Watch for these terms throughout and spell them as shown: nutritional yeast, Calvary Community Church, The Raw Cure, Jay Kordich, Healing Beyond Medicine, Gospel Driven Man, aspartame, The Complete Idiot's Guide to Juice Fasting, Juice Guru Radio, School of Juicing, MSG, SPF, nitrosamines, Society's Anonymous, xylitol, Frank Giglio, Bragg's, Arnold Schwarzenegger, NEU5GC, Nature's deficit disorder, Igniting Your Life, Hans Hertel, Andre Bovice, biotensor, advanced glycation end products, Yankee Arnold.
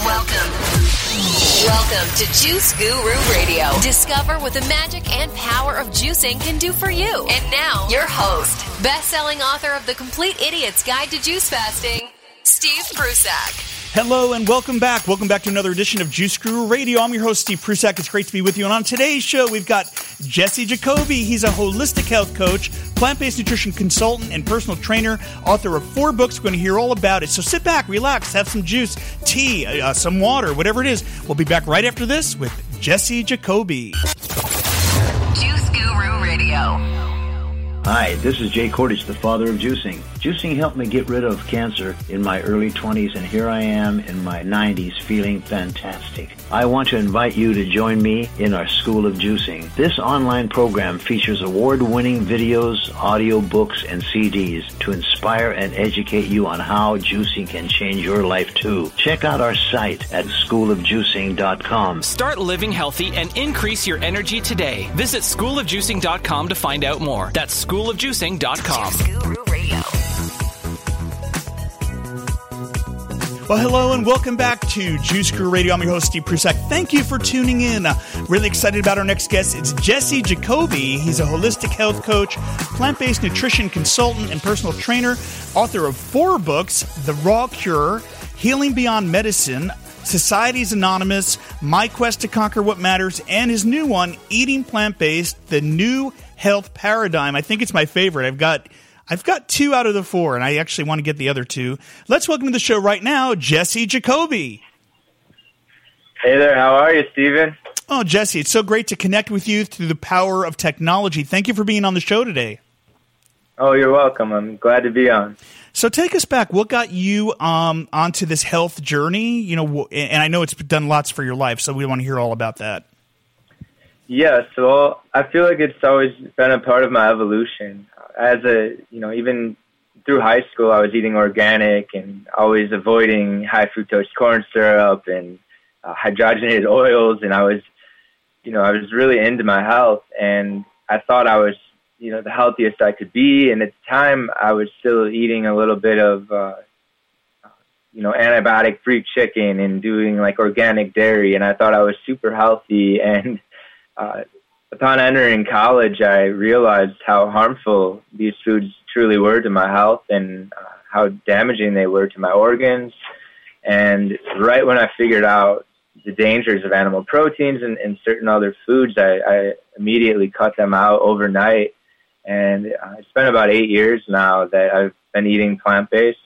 Welcome to Juice Guru Radio. Discover what the magic and power of juicing can do for you. And now, your host, best-selling author of The Complete Idiot's Guide to Juice Fasting, Steve Prusak. Hello and welcome back. Welcome back to another edition of Juice Guru Radio. I'm your host, Steve Prusak. It's great to be with you. And on today's show, we've got Jesse Jacoby. He's a holistic health coach, plant-based nutrition consultant, and personal trainer, author of 4 books. We're going to hear all about it. So sit back, relax, have some juice, tea, some water, whatever it is. We'll be back right after this with Jesse Jacoby. Juice Guru Radio. Hi, this is Jay Kordich, the father of juicing. Juicing helped me get rid of cancer in my early 20s, and here I am in my 90s feeling fantastic. I want to invite you to join me in our School of Juicing. This online program features award-winning videos, audio books, and CDs to inspire and educate you on how juicing can change your life too. Check out our site at schoolofjuicing.com. Start living healthy and increase your energy today. Visit schoolofjuicing.com to find out more. That's schoolofjuicing.com. Well, hello and welcome back to Juice Guru Radio. I'm your host, Steve Prusak. Thank you for tuning in. Really excited about our next guest. It's Jesse Jacoby. He's a holistic health coach, plant-based nutrition consultant, and personal trainer, author of 4 books, The Raw Cure, Healing Beyond Medicine, Society's Anonymous, My Quest to Conquer What Matters, and his new one, Eating Plant-Based, The New Health Paradigm. I think it's my favorite. I've got 2 out of the 4, and I actually want to get the other 2. Let's welcome to the show right now, Jesse Jacoby. Hey there. How are you, Stephen? Oh, Jesse, it's so great to connect with you through the power of technology. Thank you for being on the show today. Oh, you're welcome. I'm glad to be on. So take us back. What got you onto this health journey? You know, and I know it's done lots for your life, so we want to hear all about that. Yeah, so I feel like it's always been a part of my evolution. Even through high school, I was eating organic and always avoiding high fructose corn syrup and hydrogenated oils. And I was really into my health, and I thought I was, the healthiest I could be. And at the time, I was still eating a little bit of, antibiotic-free chicken and doing like organic dairy. And I thought I was super healthy. And upon entering college, I realized how harmful these foods truly were to my health and how damaging they were to my organs. And right when I figured out the dangers of animal proteins and certain other foods, I immediately cut them out overnight. And it's been about 8 years now that I've been eating plant-based,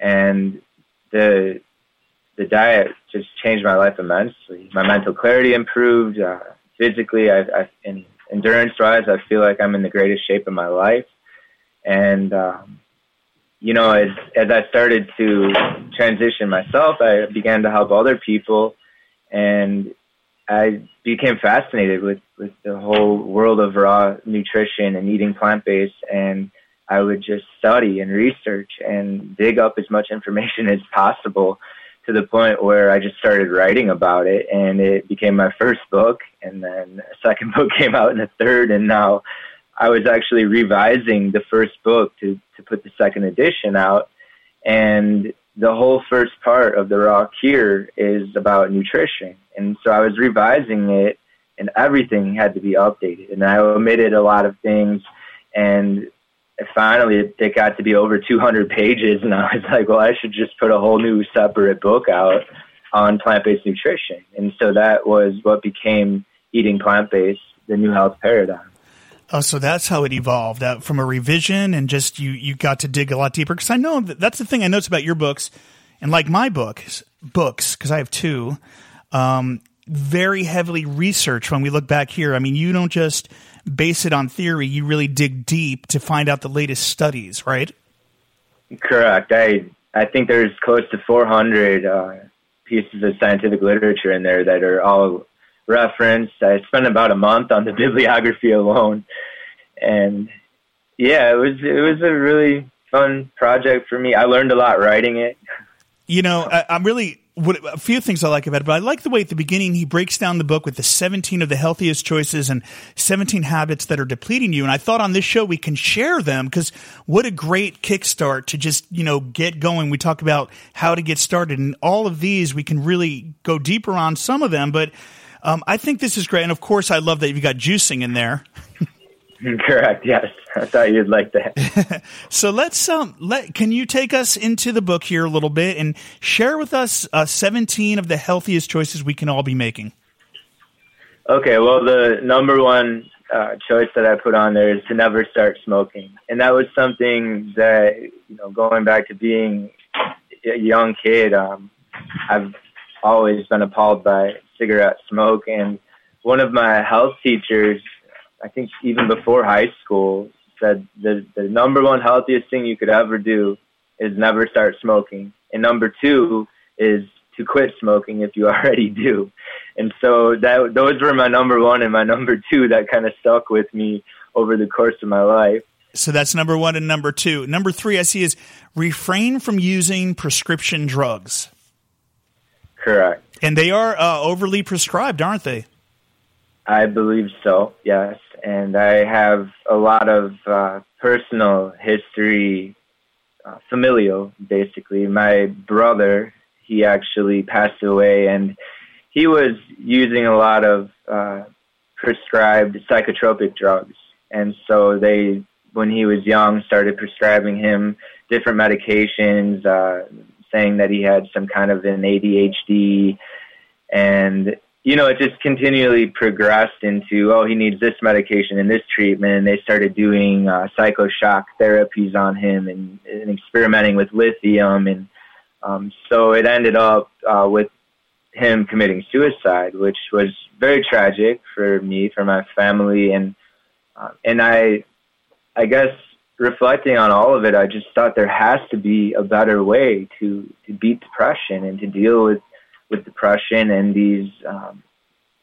and the diet just changed my life immensely. My mental clarity improved. Physically, in endurance-wise, I feel like I'm in the greatest shape of my life. And, as I started to transition myself, I began to help other people, and I became fascinated with the whole world of raw nutrition and eating plant-based, and I would just study and research and dig up as much information as possible, to the point where I just started writing about it, and it became my first book, and then a second book came out and a third, and now I was actually revising the first book to put the second edition out. And the whole first part of The Raw Cure is about nutrition. And so I was revising it, and everything had to be updated, and I omitted a lot of things, and finally, it got to be over 200 pages, and I was like, well, I should just put a whole new separate book out on plant-based nutrition. And so that was what became Eating Plant-Based, The New Health Paradigm. Oh, so that's how it evolved, from a revision, and just you got to dig a lot deeper. Because I know that's the thing I notice about your books, and like my books, because I have 2, very heavily researched when we look back here. I mean, you don't just base it on theory, you really dig deep to find out the latest studies, right? Correct. I think there's close to 400 pieces of scientific literature in there that are all referenced. I spent about a month on the bibliography alone. And yeah, it was a really fun project for me. I learned a lot writing it. I'm really a few things I like about it, but I like the way at the beginning he breaks down the book with the 17 of the healthiest choices and 17 habits that are depleting you. And I thought on this show we can share them, because what a great kickstart to just, you know, get going. We talk about how to get started, and all of these we can really go deeper on some of them. But I think this is great. And of course, I love that you've got juicing in there. Correct. Yes, I thought you'd like that. So let's can you take us into the book here a little bit and share with us 17 of the healthiest choices we can all be making? Okay. Well, the number one choice that I put on there is to never start smoking, and that was something that, you know, going back to being a young kid, I've always been appalled by cigarette smoke, and one of my health teachers, I think even before high school, said the number one healthiest thing you could ever do is never start smoking. And number two is to quit smoking if you already do. And so those were my number one and my number two that kind of stuck with me over the course of my life. So that's number one and number two. Number three I see is refrain from using prescription drugs. Correct. And they are overly prescribed, aren't they? I believe so, yes. And I have a lot of personal history, familial, basically. My brother, he actually passed away, and he was using a lot of prescribed psychotropic drugs. And so they, when he was young, started prescribing him different medications, saying that he had some kind of an ADHD, and you know, it just continually progressed into, oh, he needs this medication and this treatment. And they started doing psychoshock therapies on him and experimenting with lithium. And so it ended up with him committing suicide, which was very tragic for me, for my family. And I guess reflecting on all of it, I just thought there has to be a better way to beat depression and to deal with depression and these,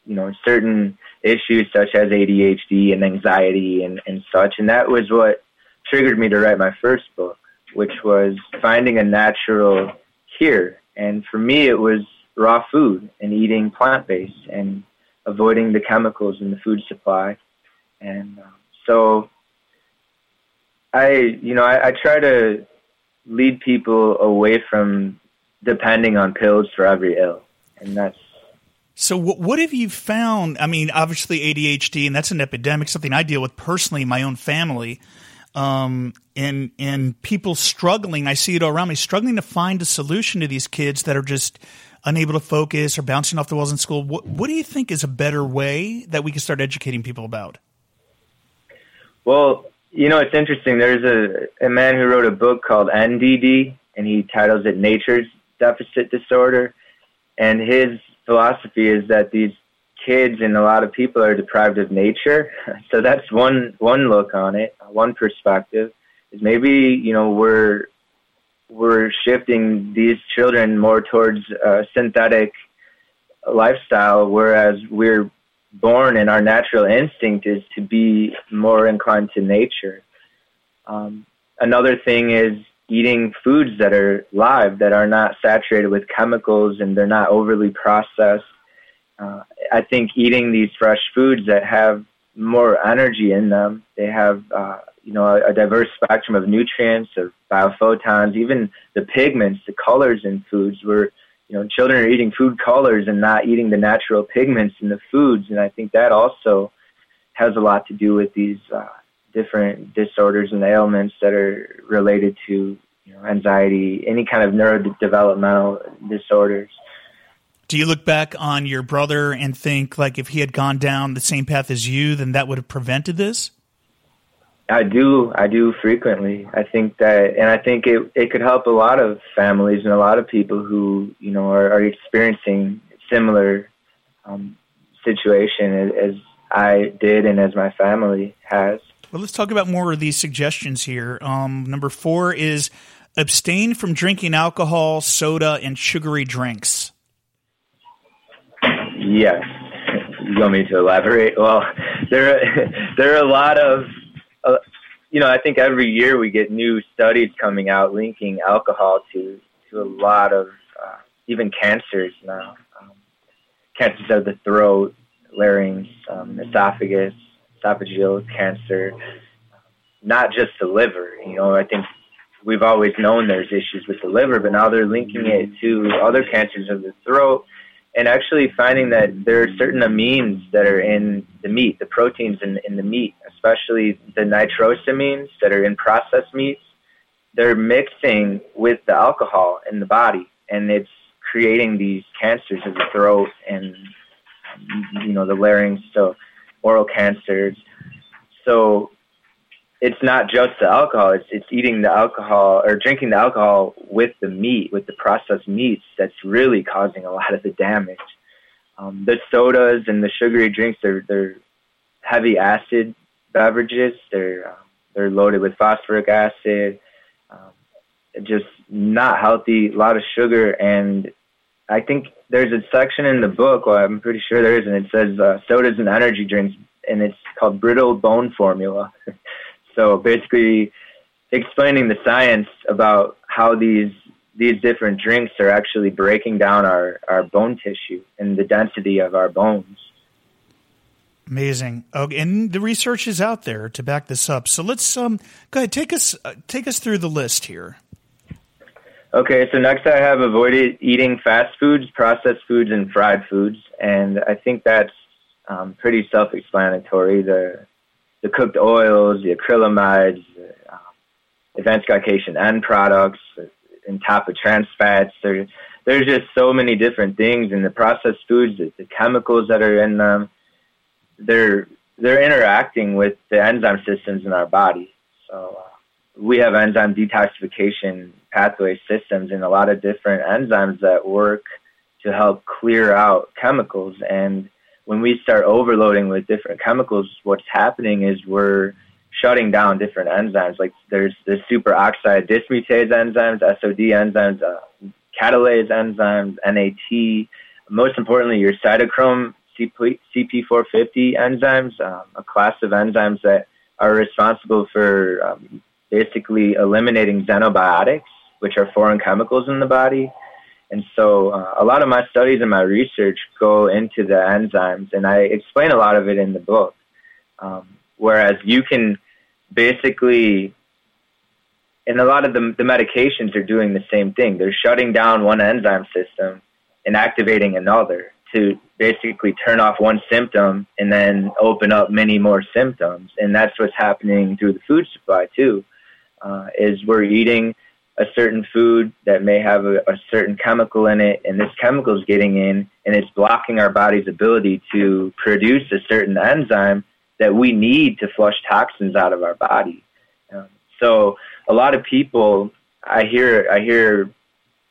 you know, certain issues such as ADHD and anxiety and such. And that was what triggered me to write my first book, which was finding a natural cure. And for me, it was raw food and eating plant-based and avoiding the chemicals in the food supply. And so I try to lead people away from depending on pills for every ill. And that's... So what have you found? I mean, obviously ADHD, and that's an epidemic, something I deal with personally in my own family, and people struggling, I see it all around me, struggling to find a solution to these kids that are just unable to focus or bouncing off the walls in school. What do you think is a better way that we can start educating people about? Well, you know, it's interesting. There's a man who wrote a book called NDD, and he titles it Nature's Deficit Disorder. And his philosophy is that these kids and a lot of people are deprived of nature. So that's one look on it, one perspective, is maybe, you know, we're shifting these children more towards a synthetic lifestyle, whereas we're born and our natural instinct is to be more inclined to nature. Another thing is eating foods that are live, that are not saturated with chemicals and they're not overly processed. I think eating these fresh foods that have more energy in them, they have, you know, a diverse spectrum of nutrients, of biophotons, even the pigments, the colors in foods where, you know, children are eating food colors and not eating the natural pigments in the foods. And I think that also has a lot to do with these different disorders and ailments that are related to, you know, anxiety, any kind of neurodevelopmental disorders. Do you look back on your brother and think, like, if he had gone down the same path as you, then that would have prevented this? I do frequently. I think that, and I think it could help a lot of families and a lot of people who, you know, are experiencing similar situation as I did and as my family has. Well, let's talk about more of these suggestions here. Number four is abstain from drinking alcohol, soda, and sugary drinks. Yes. You want me to elaborate? Well, there are a lot of, you know, I think every year we get new studies coming out linking alcohol to a lot of even cancers now. Cancers of the throat, larynx, esophagus, esophageal cancer, not just the liver. You know, I think we've always known there's issues with the liver, but now they're linking it to other cancers of the throat and actually finding that there are certain amines that are in the meat, the proteins in the meat, especially the nitrosamines that are in processed meats. They're mixing with the alcohol in the body, and it's creating these cancers of the throat and, you know, the larynx, so oral cancers. So it's not just the alcohol, it's eating the alcohol or drinking the alcohol with the meat, with the processed meats, that's really causing a lot of the damage. The sodas and the sugary drinks, they're heavy acid beverages. They're loaded with phosphoric acid, just not healthy, a lot of sugar. And I think there's a section in the book, well, I'm pretty sure there is, and it says sodas and energy drinks, and it's called brittle bone formula. So basically explaining the science about how these different drinks are actually breaking down our bone tissue and the density of our bones. Amazing. Okay, and the research is out there to back this up. So let's go ahead, take us through the list here. Okay, so next I have avoided eating fast foods, processed foods, and fried foods, and I think that's pretty self-explanatory. The cooked oils, the acrylamides, advanced glycation end products, and top of trans fats. There's just so many different things, and the processed foods, the chemicals that are in them, they're interacting with the enzyme systems in our body. So we have enzyme detoxification pathway systems and a lot of different enzymes that work to help clear out chemicals. And when we start overloading with different chemicals, what's happening is we're shutting down different enzymes. Like there's the superoxide dismutase enzymes, SOD enzymes, catalase enzymes, NAT. Most importantly, your cytochrome CP450 enzymes, a class of enzymes that are responsible for basically eliminating xenobiotics, which are foreign chemicals in the body. And so a lot of my studies and my research go into the enzymes, and I explain a lot of it in the book. Whereas you can basically, and a lot of the medications are doing the same thing. They're shutting down one enzyme system and activating another to basically turn off one symptom and then open up many more symptoms. And that's what's happening through the food supply too, is we're eating a certain food that may have a certain chemical in it, and this chemical is getting in and it's blocking our body's ability to produce a certain enzyme that we need to flush toxins out of our body. So a lot of people I hear,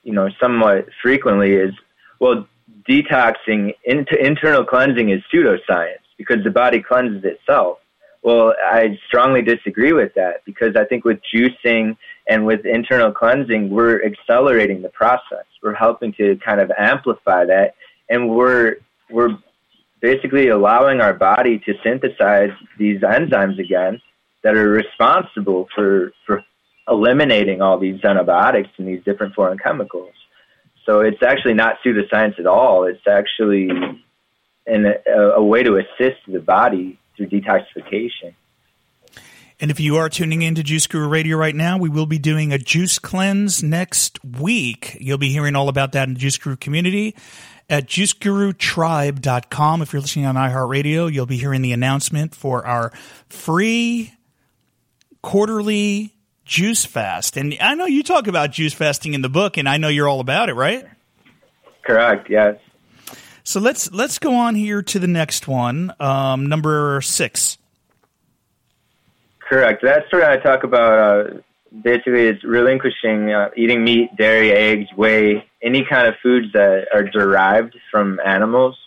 you know, somewhat frequently is, well, detoxing, internal cleansing is pseudoscience because the body cleanses itself. Well, I strongly disagree with that because I think with juicing and with internal cleansing, we're accelerating the process. We're helping to kind of amplify that, and we're basically allowing our body to synthesize these enzymes again that are responsible for eliminating all these xenobiotics and these different foreign chemicals. So it's actually not pseudoscience at all. It's actually a way to assist the body through detoxification. And if you are tuning into Juice Guru Radio right now, we will be doing a juice cleanse next week. You'll be hearing all about that in the Juice Guru community at JuiceGuruTribe.com. If you're listening on iHeartRadio, you'll be hearing the announcement for our free quarterly juice fast. And I know you talk about juice fasting in the book, and I know you're all about it, right? Correct, yes. So let's go on here to the next one, number 6. Correct. That's where I talk about basically it's relinquishing eating meat, dairy, eggs, whey, any kind of foods that are derived from animals.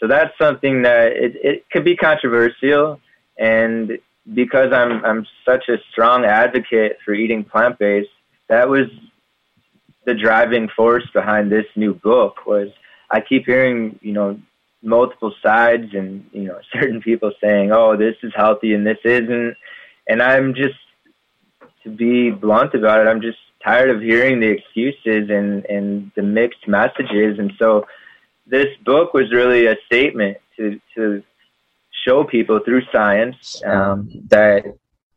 So that's something that it could be controversial, and because I'm such a strong advocate for eating plant-based, that was the driving force behind this new book. Was I keep hearing, you know, multiple sides and, you know, certain people saying, oh, this is healthy and this isn't. And I'm just, to be blunt about it, I'm just tired of hearing the excuses and the mixed messages. And so this book was really a statement to show people through science that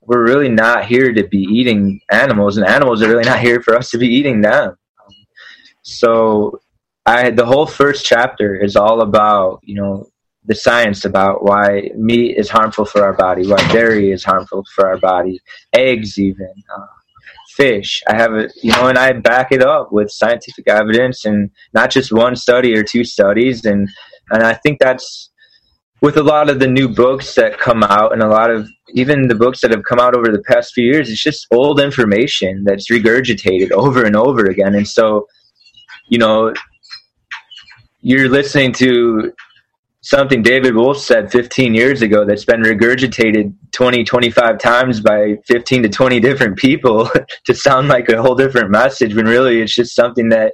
we're really not here to be eating animals, and animals are really not here for us to be eating them. So the whole first chapter is all about, you know, the science about why meat is harmful for our body, why dairy is harmful for our body, eggs even, fish. I have a, you know, and I back it up with scientific evidence and not just one study or two studies. And I think that's with a lot of the new books that come out and a lot of even the books that have come out over the past few years, it's just old information that's regurgitated over and over again. And so, you know, you're listening to something David Wolf said 15 years ago that's been regurgitated 20, 25 times by 15 to 20 different people to sound like a whole different message, when really it's just something that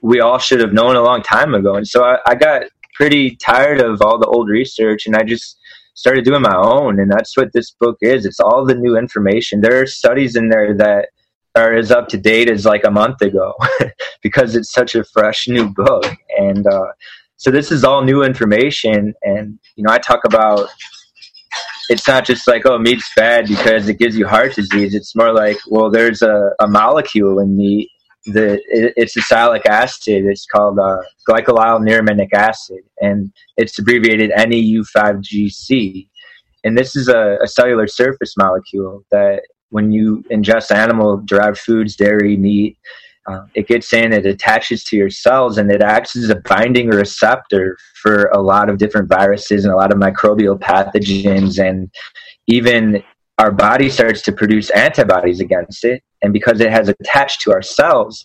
we all should have known a long time ago. And so I got pretty tired of all the old research, and I just started doing my own, and that's what this book is. It's all the new information. There are studies in there that are as up to date as like a month ago because it's such a fresh new book. And, so this is all new information, and, you know, I talk about it's not just like, oh, meat's bad because it gives you heart disease. It's more like, well, there's a molecule in meat that it's a sialic acid. It's called glycolylneuraminic acid, and it's abbreviated NEU5GC. And this is a cellular surface molecule that when you ingest animal-derived foods, dairy, meat, it gets in, it attaches to your cells, and it acts as a binding receptor for a lot of different viruses and a lot of microbial pathogens. And even our body starts to produce antibodies against it. And because it has attached to our cells,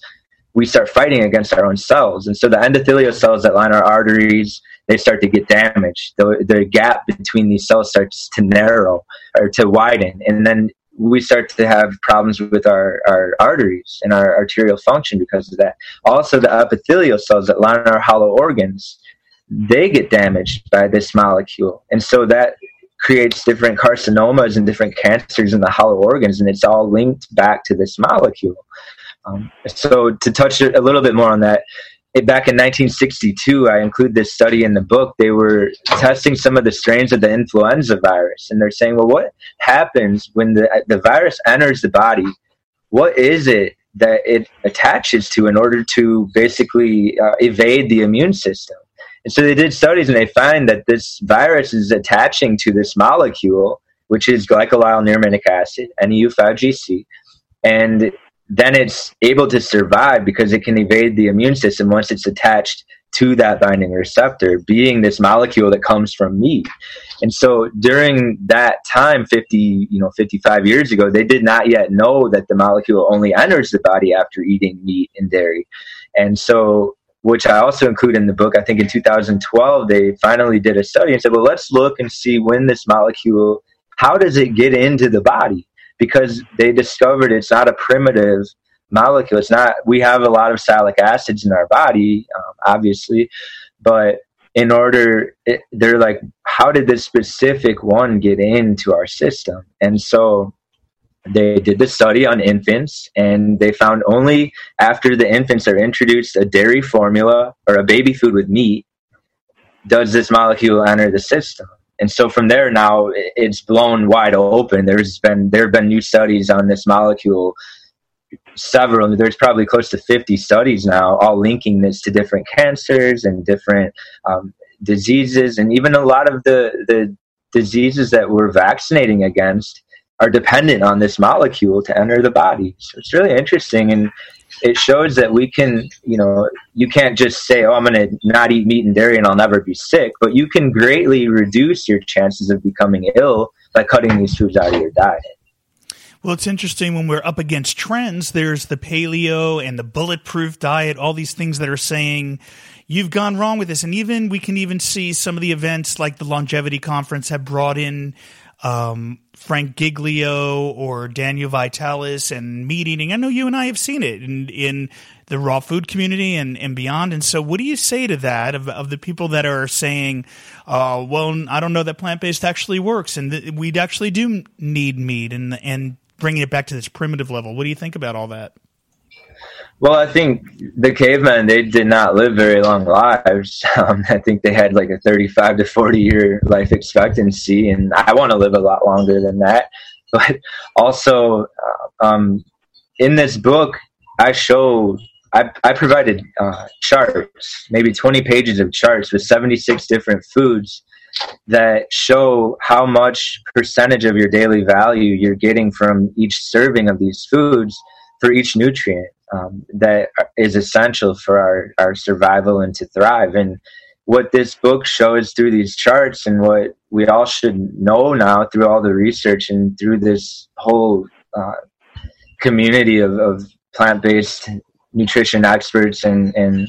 we start fighting against our own cells. And so the endothelial cells that line our arteries, they start to get damaged. The gap between these cells starts to narrow or to widen. And then we start to have problems with our arteries and our arterial function because of that. Also, the epithelial cells that line our hollow organs, they get damaged by this molecule. And so that creates different carcinomas and different cancers in the hollow organs, and it's all linked back to this molecule. So to touch a little bit more on that, back in 1962, I include this study in the book. They were testing some of the strains of the influenza virus, and they're saying, well, what happens when the virus enters the body? What is it that it attaches to in order to basically evade the immune system? And so they did studies, and they find that this virus is attaching to this molecule, which is glycolylneuraminic acid, NEU5GC, and then it's able to survive because it can evade the immune system once it's attached to that binding receptor, being this molecule that comes from meat. And so during that time, 55 years ago, they did not yet know that the molecule only enters the body after eating meat and dairy. And so, which I also include in the book, I think in 2012, they finally did a study and said, well, let's look and see when this molecule, how does it get into the body? Because they discovered it's not a primitive molecule. It's not, we have a lot of sialic acids in our body, obviously, but they're like, how did this specific one get into our system? And so they did the study on infants, and they found only after the infants are introduced a dairy formula or a baby food with meat does this molecule enter the system. And so from there now, it's blown wide open. There have been new studies on this molecule, several. There's probably close to 50 studies now, all linking this to different cancers and different diseases. And even a lot of the diseases that we're vaccinating against are dependent on this molecule to enter the body. So it's really interesting. And it shows that we can, you know, you can't just say, oh, I'm going to not eat meat and dairy and I'll never be sick, but you can greatly reduce your chances of becoming ill by cutting these foods out of your diet. Well, it's interesting when we're up against trends, there's the paleo and the bulletproof diet, all these things that are saying you've gone wrong with this. And even we can even see some of the events like the longevity conference have brought in Frank Giglio or Daniel Vitalis and meat eating. I know you and I have seen it in the raw food community and beyond. And so what do you say to that of the people that are saying, well, I don't know that plant-based actually works and we actually do need meat and bringing it back to this primitive level. What do you think about all that? Well, I think the cavemen, they did not live very long lives. I think they had like a 35 to 40 year life expectancy, and I want to live a lot longer than that. But also in this book, I provided charts, maybe 20 pages of charts with 76 different foods that show how much percentage of your daily value you're getting from each serving of these foods for each nutrient that is essential for our survival and to thrive. And what this book shows through these charts, and what we all should know now through all the research and through this whole community of plant-based nutrition experts and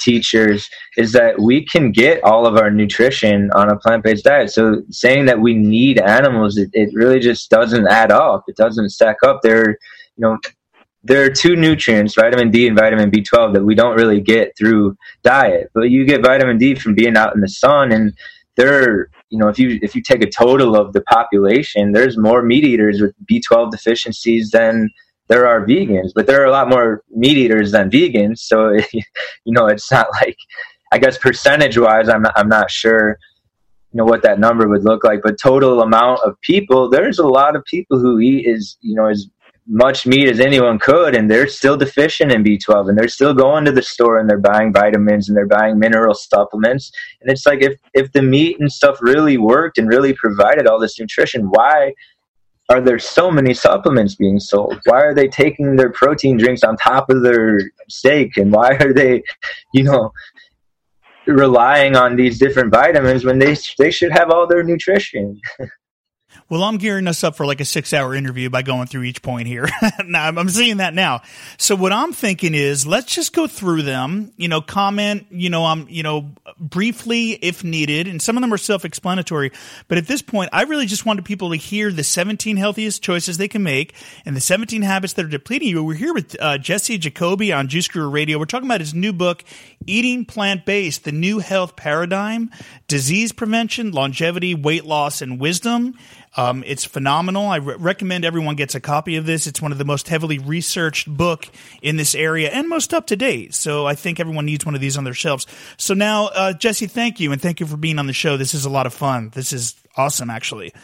teachers, is that we can get all of our nutrition on a plant-based diet. So saying that we need animals, it really just doesn't add up. It doesn't stack up. There are two nutrients, vitamin D and vitamin B12, that we don't really get through diet. But you get vitamin D from being out in the sun, and there, if you take a total of the population, there's more meat eaters with B12 deficiencies than there are vegans, but there are a lot more meat eaters than vegans. So, it's not like, I guess percentage wise, I'm not sure, what that number would look like, but total amount of people, there's a lot of people who eat as much meat as anyone could, and they're still deficient in B12, and they're still going to the store and they're buying vitamins and they're buying mineral supplements. And it's like, if the meat and stuff really worked and really provided all this nutrition, why are there so many supplements being sold? Why are they taking their protein drinks on top of their steak? And why are they, relying on these different vitamins when they should have all their nutrition? Well, I'm gearing us up for like a 6-hour interview by going through each point here. I'm seeing that now. So what I'm thinking is, let's just go through them, comment, briefly if needed. And some of them are self-explanatory, but at this point, I really just wanted people to hear the 17 healthiest choices they can make and the 17 habits that are depleting you. We're here with Jesse Jacoby on Juice Guru Radio. We're talking about his new book, Eating Plant-Based, The New Health Paradigm, Disease Prevention, Longevity, Weight Loss, and Wisdom. It's phenomenal. I recommend everyone gets a copy of this. It's one of the most heavily researched book in this area and most up to date. So I think everyone needs one of these on their shelves. So now, Jesse, thank you. And thank you for being on the show. This is a lot of fun. This is awesome, actually.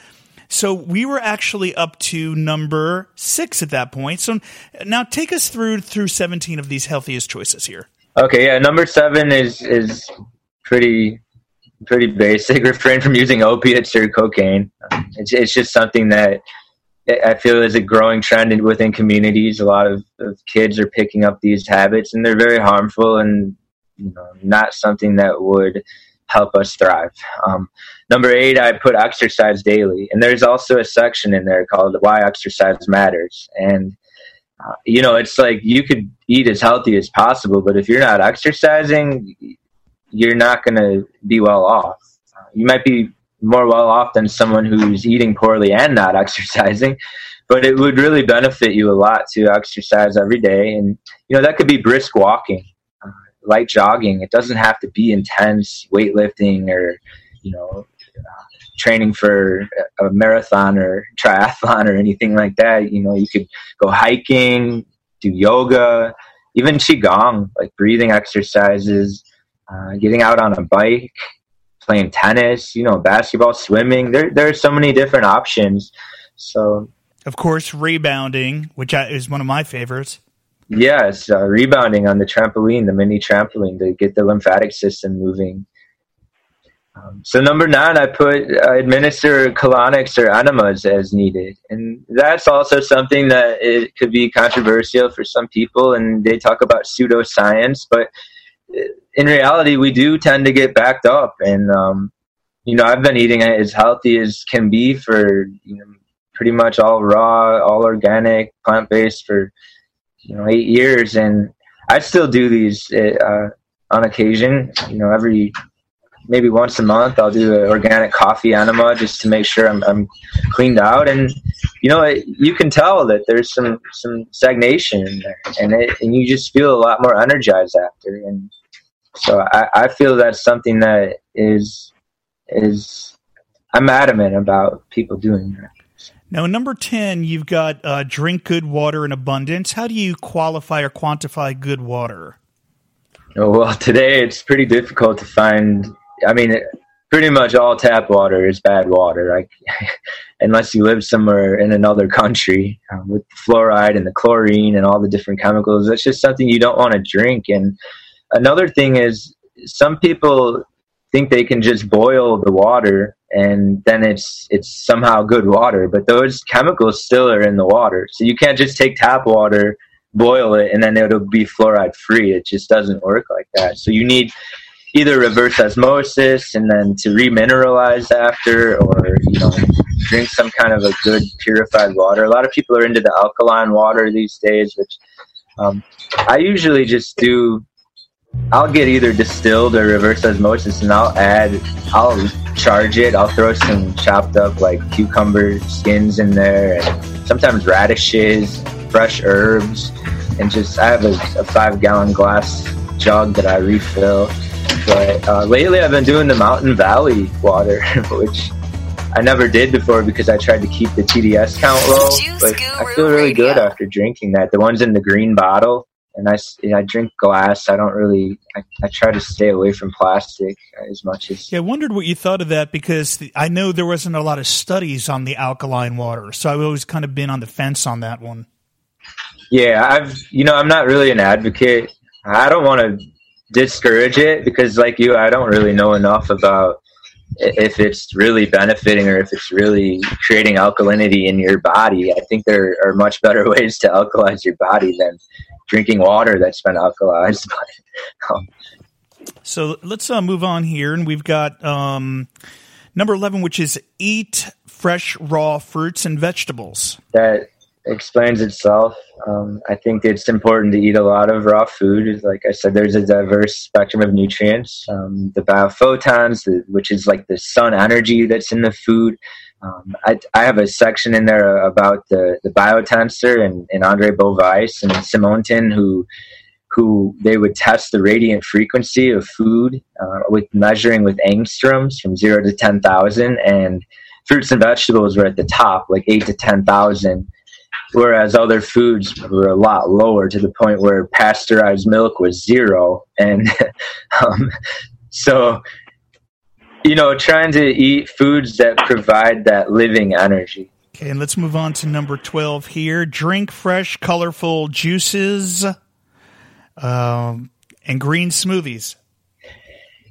So we were actually up to number 6 at that point. So now take us through 17 of these healthiest choices here. Okay. Yeah. Number 7 is pretty basic. Refrain from using opiates or cocaine. It's just something that I feel is a growing trend within communities. A lot of kids are picking up these habits, and they're very harmful and not something that would help us thrive. Number 8, I put exercise daily. And there's also a section in there called Why Exercise Matters. And it's like, you could eat as healthy as possible, but if you're not exercising, you're not going to be well off. You might be more well off than someone who's eating poorly and not exercising, but it would really benefit you a lot to exercise every day. And, that could be brisk walking, light jogging. It doesn't have to be intense weightlifting or, training for a marathon or triathlon or anything like that. You could go hiking, do yoga, even qigong, like breathing exercises, getting out on a bike, playing tennis, basketball, swimming. There are so many different options. So, of course, rebounding, which is one of my favorites. Yes, rebounding on the trampoline, the mini trampoline, to get the lymphatic system moving. So number 9, I put administer colonics or enemas as needed. And that's also something that it could be controversial for some people, and they talk about pseudoscience, but in reality, we do tend to get backed up. And, I've been eating as healthy as can be for pretty much all raw, all organic, plant-based for, 8 years. And I still do these on occasion, maybe once a month, I'll do an organic coffee enema just to make sure I'm cleaned out. And, you can tell that there's some stagnation in there, and you just feel a lot more energized after. And so I feel that's something that I'm adamant about people doing that. Now, number 10, you've got drink good water in abundance. How do you qualify or quantify good water? Oh, well, today it's pretty difficult to find. I mean, pretty much all tap water is bad water. Unless you live somewhere in another country with the fluoride and the chlorine and all the different chemicals, that's just something you don't want to drink. And another thing is some people think they can just boil the water and then it's somehow good water, but those chemicals still are in the water. So you can't just take tap water, boil it, and then it'll be fluoride free. It just doesn't work like that. So you need either reverse osmosis and then to remineralize after, or, you know, drink some kind of a good purified water. A lot of people are into the alkaline water these days, which I usually just do. I'll get either distilled or reverse osmosis, and I'll charge it. I'll throw some chopped up like cucumber skins in there, and sometimes radishes, fresh herbs, and just I have a 5-gallon glass jug that I refill. But lately I've been doing the Mountain Valley water, which I never did before because I tried to keep the TDS count low. But I feel really good after drinking that. The one's in the green bottle. And I drink glass. I don't really. I try to stay away from plastic as much as. Yeah, I wondered what you thought of that because I know there wasn't a lot of studies on the alkaline water, so I've always kind of been on the fence on that one. Yeah, I'm not really an advocate. I don't want to discourage it because, like you, I don't really know enough about if it's really benefiting or if it's really creating alkalinity in your body. I think there are much better ways to alkalize your body than drinking water that's been alkalized. So let's move on here. And we've got number 11, which is eat fresh, raw fruits and vegetables. That explains itself. I think it's important to eat a lot of raw food. Like I said, there's a diverse spectrum of nutrients. The biophotons, which is like the sun energy that's in the food. I have a section in there about the biotensor and Andre Bovice and Simonton, who they would test the radiant frequency of food with measuring with angstroms from 0 to 10,000, and fruits and vegetables were at the top, like 8 to 10,000, whereas other foods were a lot lower, to the point where pasteurized milk was 0. And so... you know, trying to eat foods that provide that living energy. Okay, and let's move on to number 12 here. Drink fresh, colorful juices and green smoothies.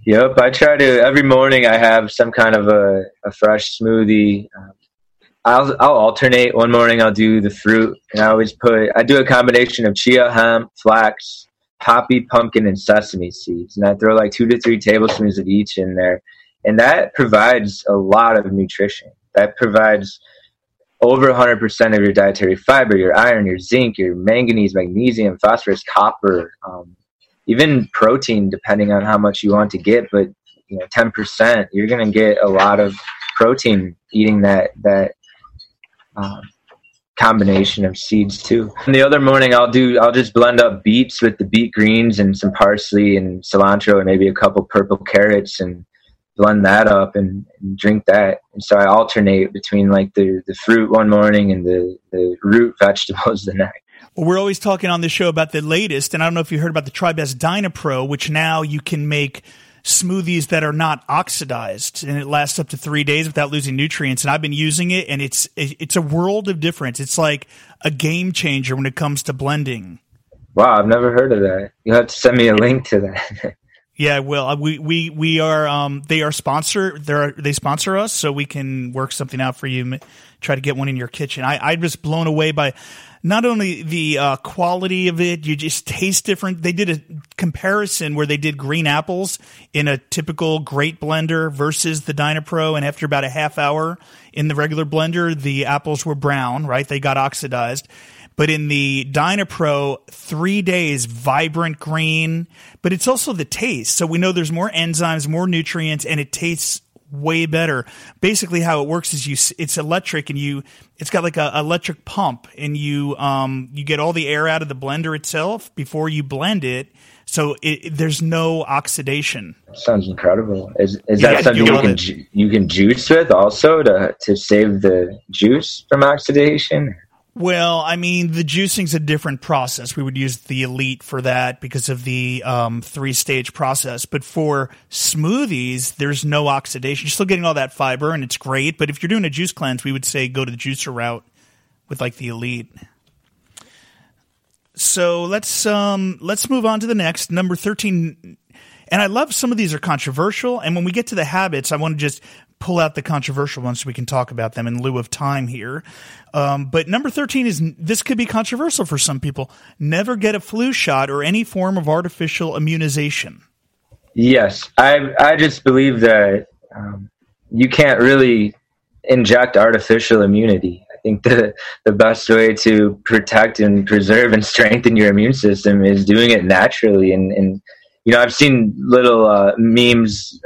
Yep, I try to. Every morning I have some kind of a fresh smoothie. I'll alternate. One morning I'll do the fruit, and I do a combination of chia, hemp, flax, poppy, pumpkin, and sesame seeds. And I throw like 2 to 3 tablespoons of each in there. And that provides a lot of nutrition. That provides over 100% of your dietary fiber, your iron, your zinc, your manganese, magnesium, phosphorus, copper, even protein, depending on how much you want to get. But, you know, 10%, you're going to get a lot of protein eating that combination of seeds too. And the other morning I'll just blend up beets with the beet greens and some parsley and cilantro and maybe a couple purple carrots, and blend that up and drink that. And so I alternate between like the fruit one morning and the root vegetables the next. Well, we're always talking on this show about the latest, and I don't know if you heard about the TriBest DynaPro, which now you can make smoothies that are not oxidized, and it lasts up to 3 days without losing nutrients. And I've been using it, and it's a world of difference. It's like a game changer when it comes to blending. Wow, I've never heard of that. You'll have to send me a link to that. Yeah, well, we are they sponsor us, so we can work something out for you. Try to get one in your kitchen. I'm just blown away by not only the quality of it. You just taste different. They did a comparison where they did green apples in a typical great blender versus the DynaPro, and after about a half hour in the regular blender, the apples were brown. Right, they got oxidized. But in the DynaPro, 3 days, vibrant green, but it's also the taste. So we know there's more enzymes, more nutrients, and it tastes way better. Basically how it works is it's electric, and it's got like a electric pump, and you get all the air out of the blender itself before you blend it. So there's no oxidation. Sounds incredible. Is that something you can juice with also to save the juice from oxidation? Well, I mean, the juicing's a different process. We would use the Elite for that because of the three-stage process. But for smoothies, there's no oxidation. You're still getting all that fiber, and it's great. But if you're doing a juice cleanse, we would say go to the juicer route with like the Elite. So let's move on to the next, number 13. And I love some of these are controversial. And when we get to the habits, I want to just pull out the controversial ones so we can talk about them in lieu of time here. But number 13 is, this could be controversial for some people, never get a flu shot or any form of artificial immunization. Yes. I just believe that you can't really inject artificial immunity. I think the best way to protect and preserve and strengthen your immune system is doing it naturally. And you know, I've seen little memes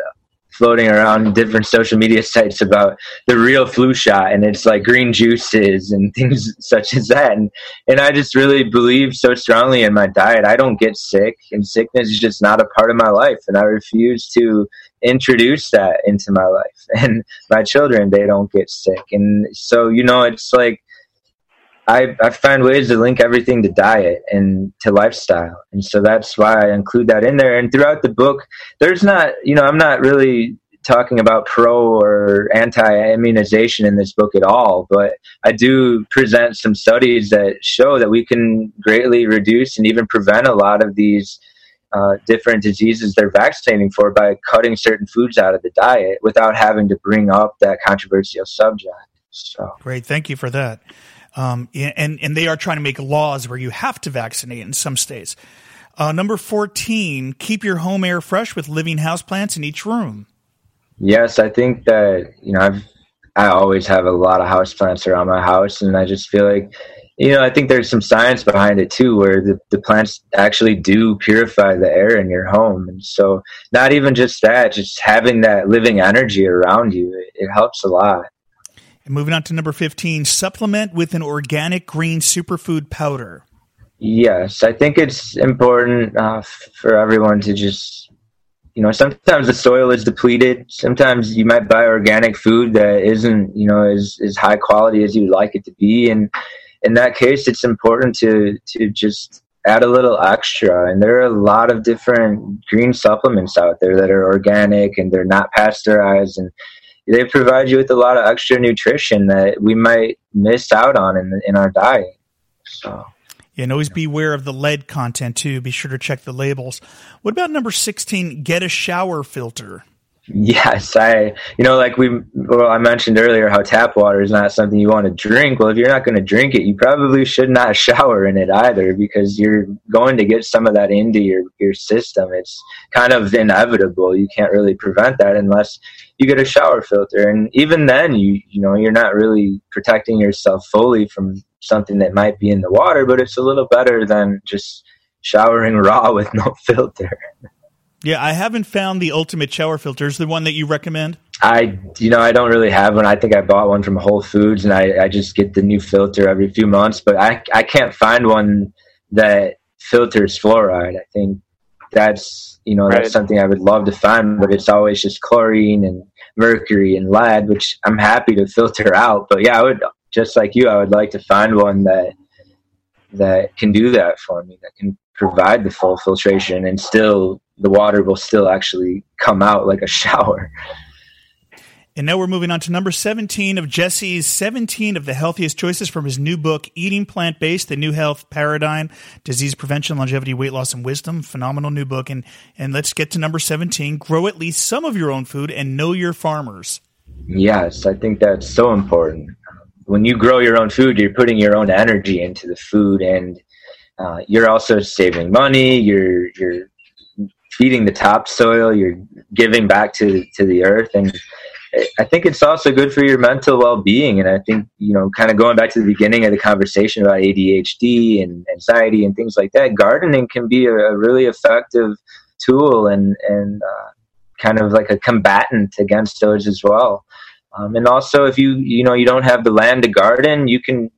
floating around different social media sites about the real flu shot, and it's like green juices and things such as that. And I just really believe so strongly in my diet. I don't get sick, and sickness is just not a part of my life. And I refuse to introduce that into my life, and my children, they don't get sick. And so, you know, it's like, I find ways to link everything to diet and to lifestyle. And so that's why I include that in there. And throughout the book, there's not, you know, I'm not really talking about pro or anti-immunization in this book at all, but I do present some studies that show that we can greatly reduce and even prevent a lot of these different diseases they're vaccinating for by cutting certain foods out of the diet without having to bring up that controversial subject. So great. Thank you for that. And they are trying to make laws where you have to vaccinate in some states. Number 14, keep your home air fresh with living houseplants in each room. Yes, I think that, you know, I always have a lot of houseplants around my house, and I just feel like, you know, I think there's some science behind it too, where the plants actually do purify the air in your home. And so not even just that, just having that living energy around you, it helps a lot. And moving on to number 15, supplement with an organic green superfood powder. Yes, I think it's important for everyone to just, you know, sometimes the soil is depleted. Sometimes you might buy organic food that isn't, you know, as high quality as you'd like it to be. And in that case, it's important to just add a little extra. And there are a lot of different green supplements out there that are organic and they're not pasteurized, and they provide you with a lot of extra nutrition that we might miss out on in our diet. So, yeah, and always beware of the lead content too. Be sure to check the labels. What about number 16? Get a shower filter. Yes, I mentioned earlier how tap water is not something you want to drink. Well, if you're not going to drink it, you probably should not shower in it either, because you're going to get some of that into your system. It's kind of inevitable. You can't really prevent that unless you get a shower filter. And even then, you know, you're not really protecting yourself fully from something that might be in the water, but it's a little better than just showering raw with no filter. Yeah, I haven't found the ultimate shower filter. Is the one that you recommend? I don't really have one. I think I bought one from Whole Foods, and I just get the new filter every few months. But I can't find one that filters fluoride. I think that's, you know, that's something I would love to find, but it's always just chlorine and mercury and lead, which I'm happy to filter out. But yeah, I would, just like you, I would like to find one that can do that for me, that can provide the full filtration, and still the water will still actually come out like a shower. And now we're moving on to number 17 of Jesse's 17 of the healthiest choices from his new book, Eating Plant-Based, The New Health Paradigm, Disease Prevention, Longevity, Weight Loss, and Wisdom. Phenomenal new book. And let's get to number 17. Grow at least some of your own food and know your farmers. Yes, I think that's so important. When you grow your own food, you're putting your own energy into the food, and you're also saving money. You're feeding the topsoil. You're giving back to the earth, and I think it's also good for your mental well-being. And I think, you know, kind of going back to the beginning of the conversation about ADHD and anxiety and things like that, gardening can be a really effective tool and kind of like a combatant against those as well. And also, if you don't have the land to garden, you can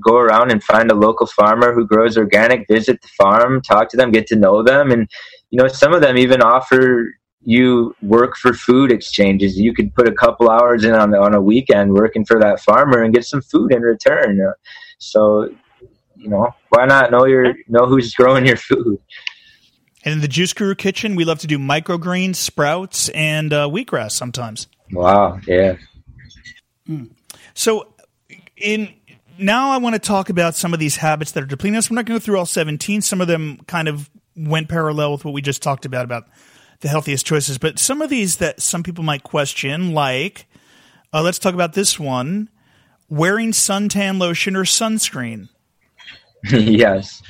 go around and find a local farmer who grows organic, visit the farm, talk to them, get to know them. And, some of them even offer you work for food exchanges. You could put a couple hours in on a weekend working for that farmer and get some food in return. So, why not know who's growing your food? And in the Juice Guru kitchen, we love to do microgreens, sprouts, and wheatgrass sometimes. Wow. Yeah. So now I want to talk about some of these habits that are depleting us. We're not going to go through all 17. Some of them kind of went parallel with what we just talked about the healthiest choices. But some of these that some people might question, like, let's talk about this one, wearing suntan lotion or sunscreen. Yes.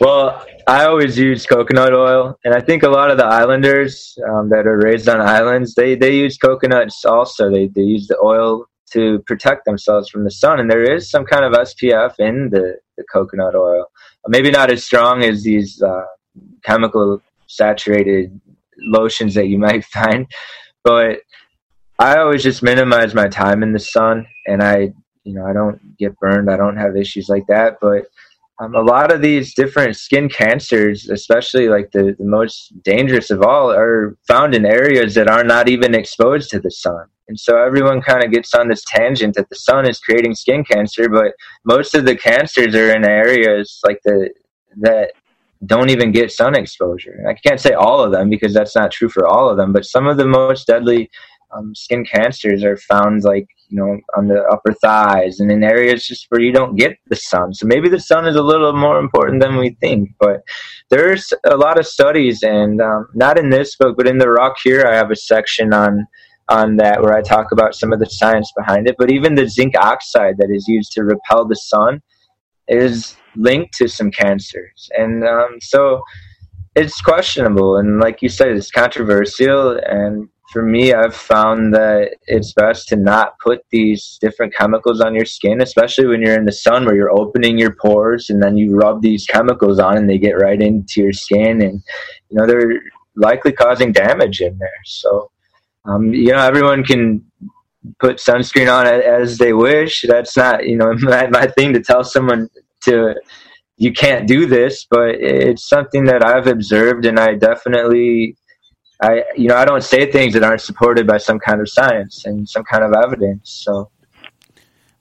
Well, I always use coconut oil. And I think a lot of the islanders that are raised on islands, they use coconuts also. They use the oil to protect themselves from the sun. And there is some kind of SPF in the coconut oil. Maybe not as strong as these chemical saturated lotions that you might find. But I always just minimize my time in the sun. And I don't get burned. I don't have issues like that. But a lot of these different skin cancers, especially like the most dangerous of all, are found in areas that are not even exposed to the sun. And so everyone kind of gets on this tangent that the sun is creating skin cancer, but most of the cancers are in areas like that don't even get sun exposure. And I can't say all of them because that's not true for all of them, but some of the most deadly skin cancers are found like on the upper thighs and in areas just where you don't get the sun. So maybe the sun is a little more important than we think, but there's a lot of studies, and not in this book, but in The Raw Cure, I have a section on that where I talk about some of the science behind it. But even the zinc oxide that is used to repel the sun is linked to some cancers. And so it's questionable. And like you said, it's controversial. And for me, I've found that it's best to not put these different chemicals on your skin, especially when you're in the sun where you're opening your pores and then you rub these chemicals on and they get right into your skin, and they're likely causing damage in there. So everyone can put sunscreen on as they wish. That's not my thing to tell someone to you can't do this, but it's something that I've observed, and I definitely I don't say things that aren't supported by some kind of science and some kind of evidence. So,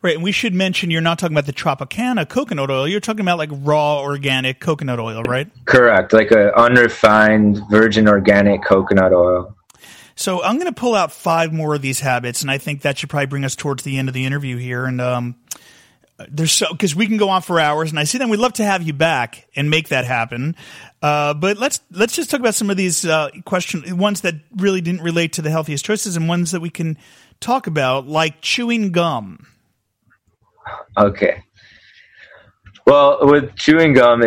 right, and we should mention you're not talking about the Tropicana coconut oil. You're talking about like raw organic coconut oil, right? Correct, like an unrefined virgin organic coconut oil. So I'm going to pull out 5 more of these habits, and I think that should probably bring us towards the end of the interview here. And because we can go on for hours, and I see them. We'd love to have you back and make that happen. But let's just talk about some of these ones that really didn't relate to the healthiest choices, and ones that we can talk about, like chewing gum. Okay. Well, with chewing gum,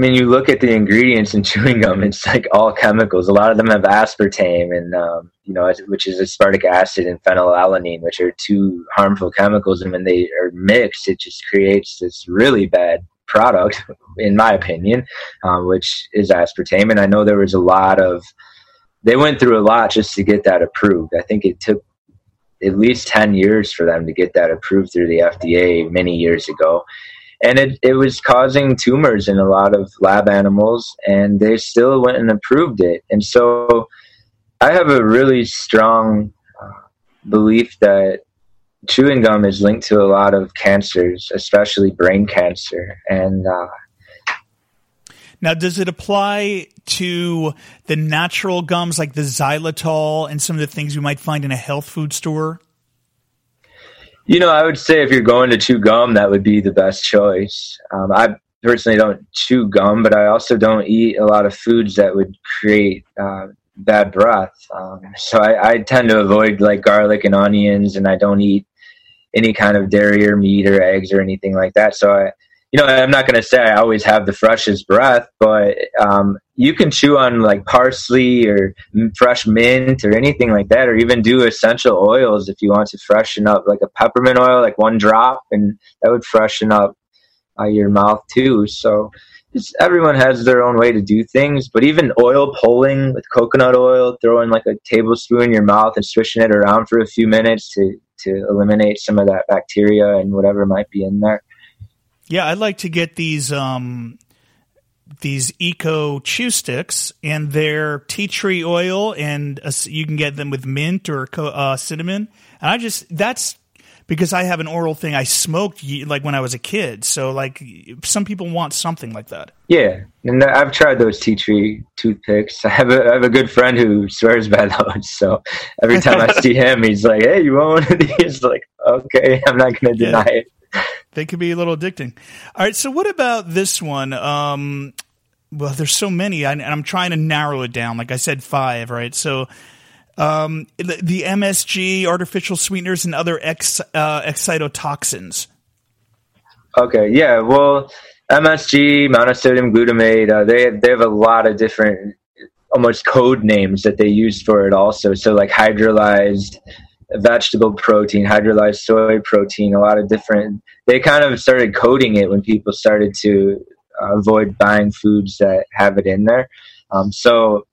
you look at the ingredients in chewing gum, it's like all chemicals. A lot of them have aspartame and, which is aspartic acid, and phenylalanine, which are 2 harmful chemicals. And when they are mixed, it just creates this really bad product, in my opinion, which is aspartame. And I know there was they went through a lot just to get that approved. I think it took at least 10 years for them to get that approved through the FDA many years ago. And it was causing tumors in a lot of lab animals, and they still went and approved it. And so I have a really strong belief that chewing gum is linked to a lot of cancers, especially brain cancer. And now, does it apply to the natural gums like the xylitol and some of the things you might find in a health food store? I would say if you're going to chew gum, that would be the best choice. I personally don't chew gum, but I also don't eat a lot of foods that would create bad breath. So I tend to avoid like garlic and onions, and I don't eat any kind of dairy or meat or eggs or anything like that. So I'm not going to say I always have the freshest breath, but you can chew on like parsley or fresh mint or anything like that, or even do essential oils if you want to freshen up, like a peppermint oil, like 1 drop, and that would freshen up your mouth too. So everyone has their own way to do things, but even oil pulling with coconut oil, throwing like a tablespoon in your mouth and swishing it around for a few minutes to eliminate some of that bacteria and whatever might be in there. Yeah, I'd like to get these eco chew sticks, and they're tea tree oil, and you can get them with mint or cinnamon. And that's because I have an oral thing. I smoked like when I was a kid. So like some people want something like that. Yeah. And I've tried those tea tree toothpicks. I have a good friend who swears by those. So every time I see him, he's like, "Hey, you want one of these?" Like, okay, I'm not going to deny it. They can be a little addicting. All right. So what about this one? Well, there's so many, and I'm trying to narrow it down. Like I said, 5, right? So the MSG, artificial sweeteners, and other excitotoxins. Okay, yeah. Well, MSG, monosodium glutamate, they have a lot of different almost code names that they use for it also. So like hydrolyzed vegetable protein, hydrolyzed soy protein, a lot of different. They kind of started coding it when people started to avoid buying foods that have it in there. So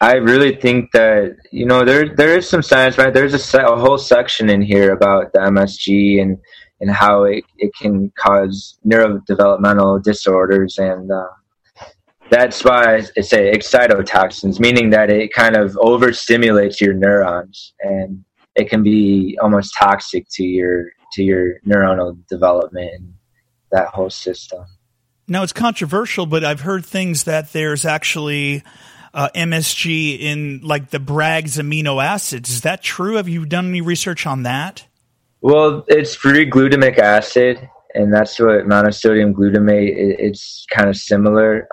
I really think that, you know, there is some science, right? There's a whole section in here about the MSG and how it can cause neurodevelopmental disorders. And that's why I say excitotoxins, meaning that it kind of overstimulates your neurons and it can be almost toxic to your neuronal development and that whole system. Now, it's controversial, but I've heard things that there's actually MSG in like the Bragg's amino acids. Is that true? Have you done any research on that? Well, it's free glutamic acid, and that's what monosodium glutamate. It's kind of similar.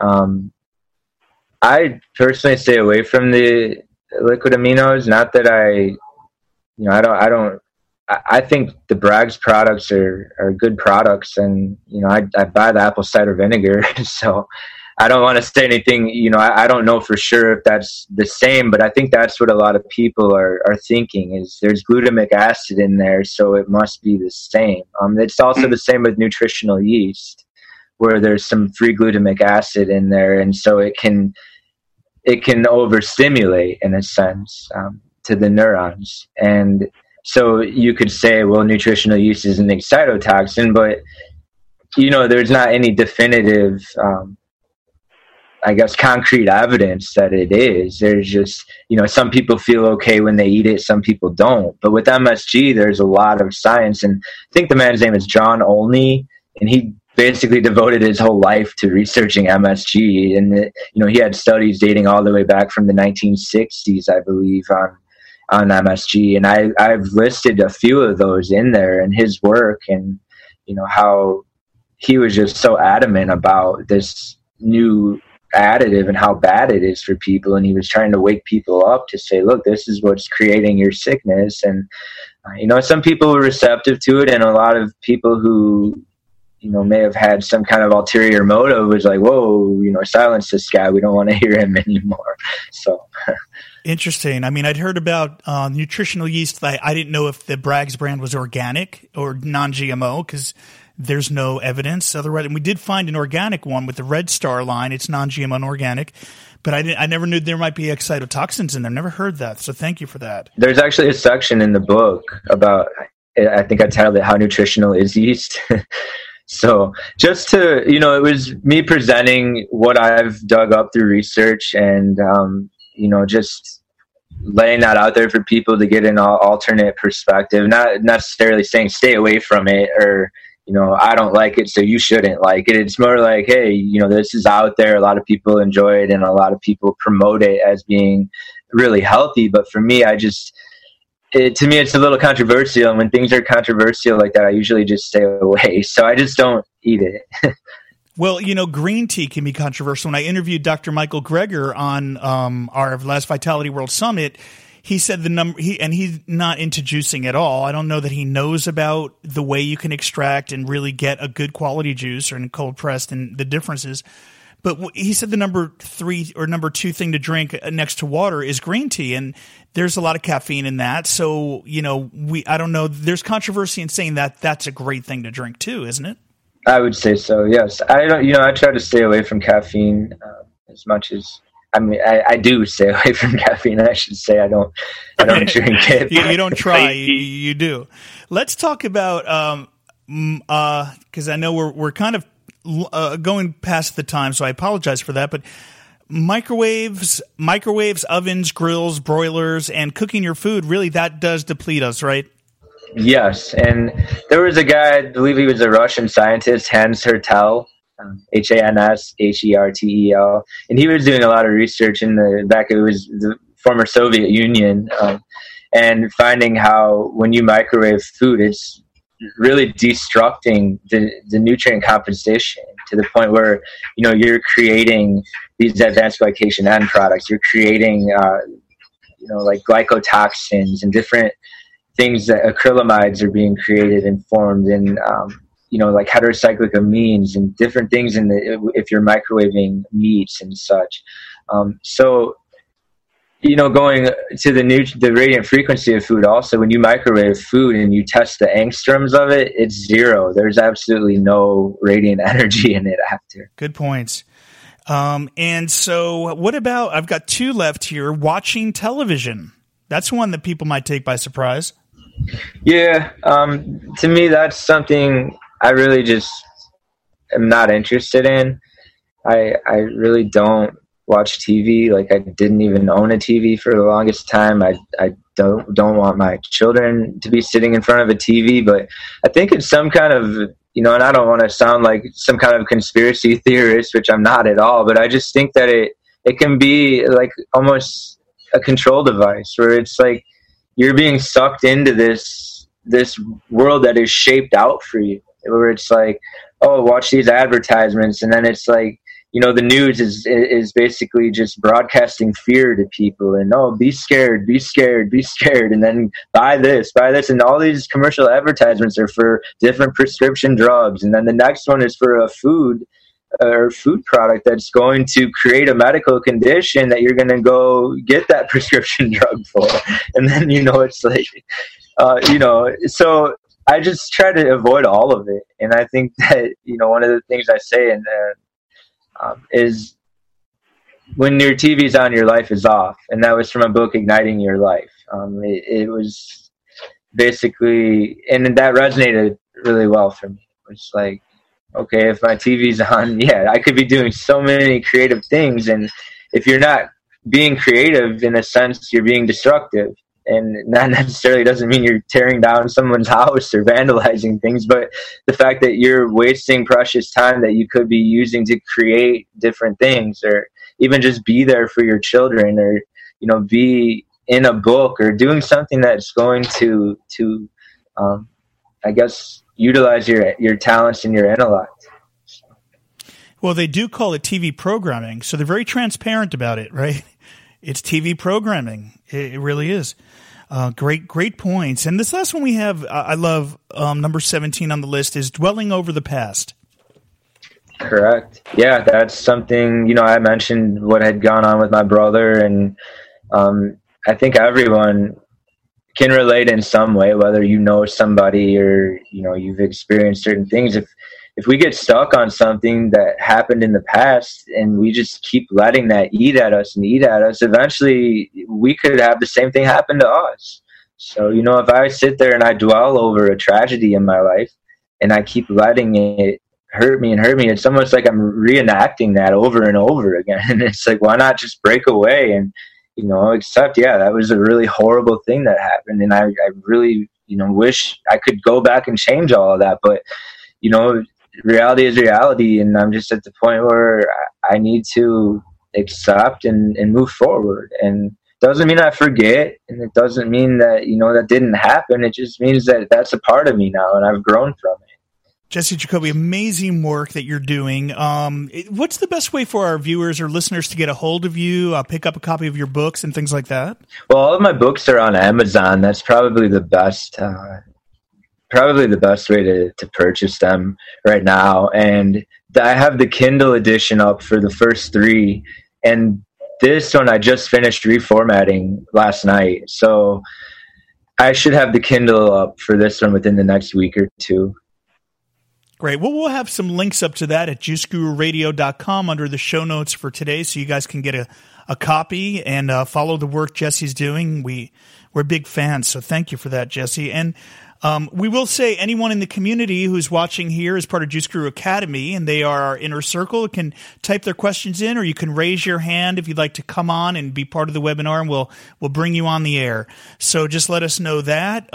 I personally stay away from the liquid aminos. Not that I think the Bragg's products are good products, and you know I buy the apple cider vinegar, so. I don't want to say anything, you know, I don't know for sure if that's the same, but I think that's what a lot of people are thinking is there's glutamic acid in there, so it must be the same. It's also the same with nutritional yeast, where there's some free glutamic acid in there, and so it can overstimulate, in a sense, to the neurons. And so you could say, well, nutritional yeast is an excitotoxin, but, you know, there's not any definitive concrete evidence that it is. There's just, you know, some people feel okay when they eat it, some people don't. But with MSG, there's a lot of science. And I think the man's name is John Olney, and he basically devoted his whole life to researching MSG. And, you know, he had studies dating all the way back from the 1960s, I believe, on MSG. And I've listed a few of those in there in his work and, you know, how he was just so adamant about this new additive and how bad it is for people, and he was trying to wake people up to say, look, this is what's creating your sickness. And you know, some people were receptive to it, and a lot of people who, you know, may have had some kind of ulterior motive was like, whoa, you know, silence this guy, we don't want to hear him anymore. So interesting. I mean, I'd heard about nutritional yeast. I didn't know if the Bragg's brand was organic or non-GMO, because there's no evidence otherwise. And we did find an organic one with the Red Star line. It's non-GMO and organic, but I never knew there might be excitotoxins in there. Never heard that. So thank you for that. There's actually a section in the book about, I think I titled it How Nutritional is Yeast. So just to, you know, it was me presenting what I've dug up through research and, you know, just laying that out there for people to get an alternate perspective, not necessarily saying stay away from it or, you know, I don't like it, so you shouldn't like it. It's more like, hey, you know, this is out there. A lot of people enjoy it, and a lot of people promote it as being really healthy. But for me, to me, it's a little controversial. And when things are controversial like that, I usually just stay away. So I just don't eat it. Well, you know, green tea can be controversial. When I interviewed Dr. Michael Greger on our last Vitality World Summit, he said the number, and he's not into juicing at all. I don't know that he knows about the way you can extract and really get a good quality juice or in cold pressed and the differences. But he said the number 3 or number 2 thing to drink next to water is green tea. And there's a lot of caffeine in that. So, you know, I don't know. There's controversy in saying that that's a great thing to drink too, isn't it? I would say so, yes. I don't, I try to stay away from caffeine as much as, I do stay away from caffeine. I should say I don't drink it. You don't try, you do. Let's talk about, because I know we're kind of going past the time, so I apologize for that, but microwaves, ovens, grills, broilers, and cooking your food, really that does deplete us, right? Yes, and there was a guy, I believe he was a Russian scientist, Hans Hertel, Hans Hertel, and he was doing a lot of research it was the former Soviet Union, and finding how when you microwave food, it's really destructing the nutrient compensation to the point where, you're creating these advanced glycation end products. You're creating, like glycotoxins and different things that acrylamides are being created and formed and, like heterocyclic amines and different things if you're microwaving meats and such. Going to the radiant frequency of food also, when you microwave food and you test the angstroms of it, it's zero. There's absolutely no radiant energy in it after. Good points. And so what about, I've got two left here, watching television. That's one that people might take by surprise. Yeah. To me, that's something I really just am not interested in. I really don't watch TV. Like, I didn't even own a TV for the longest time. I don't want my children to be sitting in front of a TV, but I think it's some kind of, and I don't want to sound like some kind of conspiracy theorist, which I'm not at all, but I just think that it can be like almost a control device where it's like you're being sucked into this world that is shaped out for you, where it's like, oh, watch these advertisements. And then it's like, the news is basically just broadcasting fear to people and, oh, be scared, be scared, be scared. And then buy this. And all these commercial advertisements are for different prescription drugs. And then the next one is for a food or food product that's going to create a medical condition that you're going to go get that prescription drug for. And then, it's like, so I just try to avoid all of it. And I think that, one of the things I say in there, is when your TV's on, your life is off. And that was from a book, Igniting Your Life. It was basically, and that resonated really well for me. It's like, okay, if my TV's on, yeah, I could be doing so many creative things. And if you're not being creative, in a sense, you're being destructive. And not necessarily doesn't mean you're tearing down someone's house or vandalizing things, but the fact that you're wasting precious time that you could be using to create different things, or even just be there for your children, or, be in a book or doing something that's going to, I guess, utilize your talents and your intellect. Well, they do call it TV programming, so they're very transparent about it, right? It's TV programming. It really is. Great points. And this last one we have, I love, number 17 on the list, is dwelling over the past. Correct. Yeah, that's something, I mentioned what had gone on with my brother, and I think everyone can relate in some way, whether somebody or, you've experienced certain things. If we get stuck on something that happened in the past and we just keep letting that eat at us, eventually we could have the same thing happen to us. So, if I sit there and I dwell over a tragedy in my life and I keep letting it hurt me, it's almost like I'm reenacting that over and over again. And it's like, why not just break away and, accept, yeah, that was a really horrible thing that happened. And I really, wish I could go back and change all of that. But, reality is reality, and I'm just at the point where I need to accept and move forward. And it doesn't mean I forget, and it doesn't mean that that didn't happen. It just means that that's a part of me now, and I've grown from it. Jesse Jacoby, amazing work that you're doing. What's the best way for our viewers or listeners to get a hold of you, pick up a copy of your books and things like that? Well, all of my books are on Amazon. That's probably the best. Probably the best way to purchase them right now. And I have the Kindle edition up for the first three. And this one I just finished reformatting last night. So I should have the Kindle up for this one within the next week or two. Great. Well, we'll have some links up to that at JuiceGuruRadio.com under the show notes for today, so you guys can get a copy and follow the work Jesse's doing. We're big fans, so thank you for that, Jesse. And we will say anyone in the community who's watching here is part of Juice Guru Academy, and they are our inner circle, can type their questions in, or you can raise your hand if you'd like to come on and be part of the webinar, and we'll bring you on the air. So just let us know that.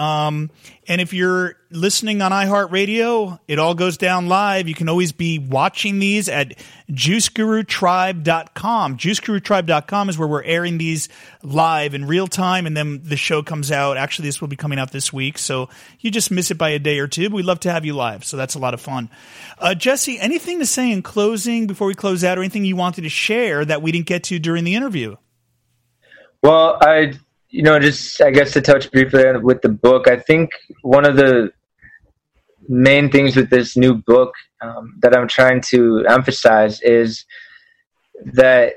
And if you're listening on iHeartRadio, it all goes down live. You can always be watching these at JuiceGuruTribe.com. JuiceGuruTribe.com is where we're airing these live in real time, and then the show comes out. Actually, this will be coming out this week, so you just miss it by a day or two. But we'd love to have you live, so that's a lot of fun. Jesse, anything to say in closing before we close out, or anything you wanted to share that we didn't get to during the interview? Well, I guess to touch briefly with the book, I think one of the main things with this new book that I'm trying to emphasize is that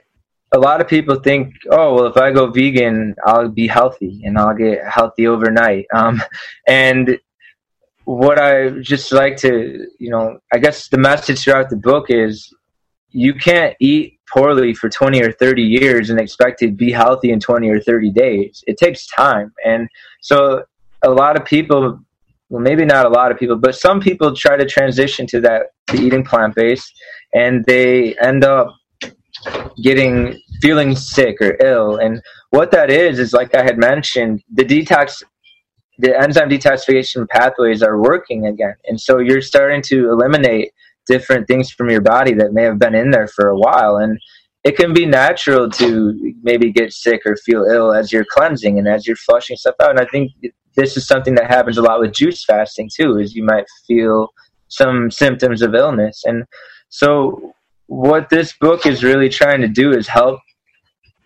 a lot of people think, oh, well, if I go vegan, I'll be healthy and I'll get healthy overnight. And what I just like to, I guess the message throughout the book is you can't eat poorly for 20 or 30 years and expect to be healthy in 20 or 30 days. It takes time. And so a lot of people, well, maybe not a lot of people, but some people try to transition to eating plant-based, and they end up feeling sick or ill. And what that is like I had mentioned, the enzyme detoxification pathways are working again. And so you're starting to eliminate different things from your body that may have been in there for a while. And it can be natural to maybe get sick or feel ill as you're cleansing and as you're flushing stuff out. And I think this is something that happens a lot with juice fasting too, is you might feel some symptoms of illness. And so what this book is really trying to do is help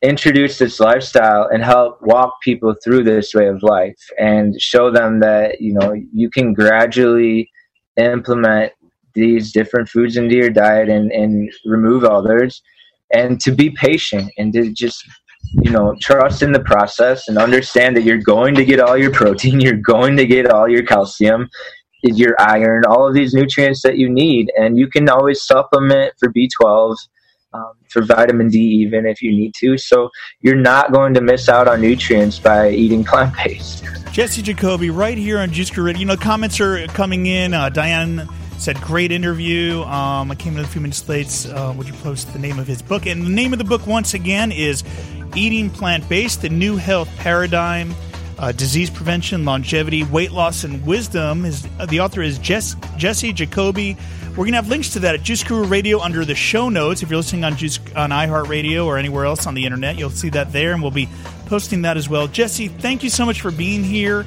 introduce this lifestyle and help walk people through this way of life and show them that, you can gradually implement these different foods into your diet and remove others, and to be patient and to just, trust in the process and understand that you're going to get all your protein, you're going to get all your calcium, your iron, all of these nutrients that you need. And you can always supplement for B12, for vitamin D, even if you need to. So you're not going to miss out on nutrients by eating plant-based. Jesse Jacoby right here on Juice Guru Radio. Comments are coming in. Diane said, great interview. I came in a few minutes late. Would you post the name of his book? And the name of the book, once again, is Eating Plant-Based, The New Health Paradigm, Disease Prevention, Longevity, Weight Loss, and Wisdom. The author is Jesse Jacoby. We're going to have links to that at Juice Guru Radio under the show notes. If you're listening on iHeartRadio or anywhere else on the internet, you'll see that there, and we'll be posting that as well. Jesse, thank you so much for being here,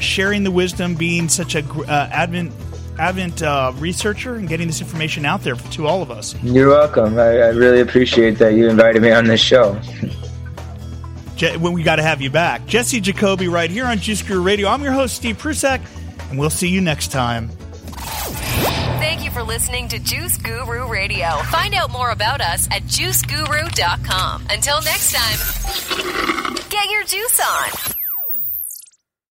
sharing the wisdom, being such an avid researcher and getting this information out there to all of us. You're welcome. I really appreciate that you invited me on this show. We got to have you back. Jesse Jacoby right here on Juice Guru Radio. I'm your host, Steve Prusak, and we'll see you next time. Thank you for listening to Juice Guru Radio. Find out more about us at JuiceGuru.com. Until next time, get your juice on.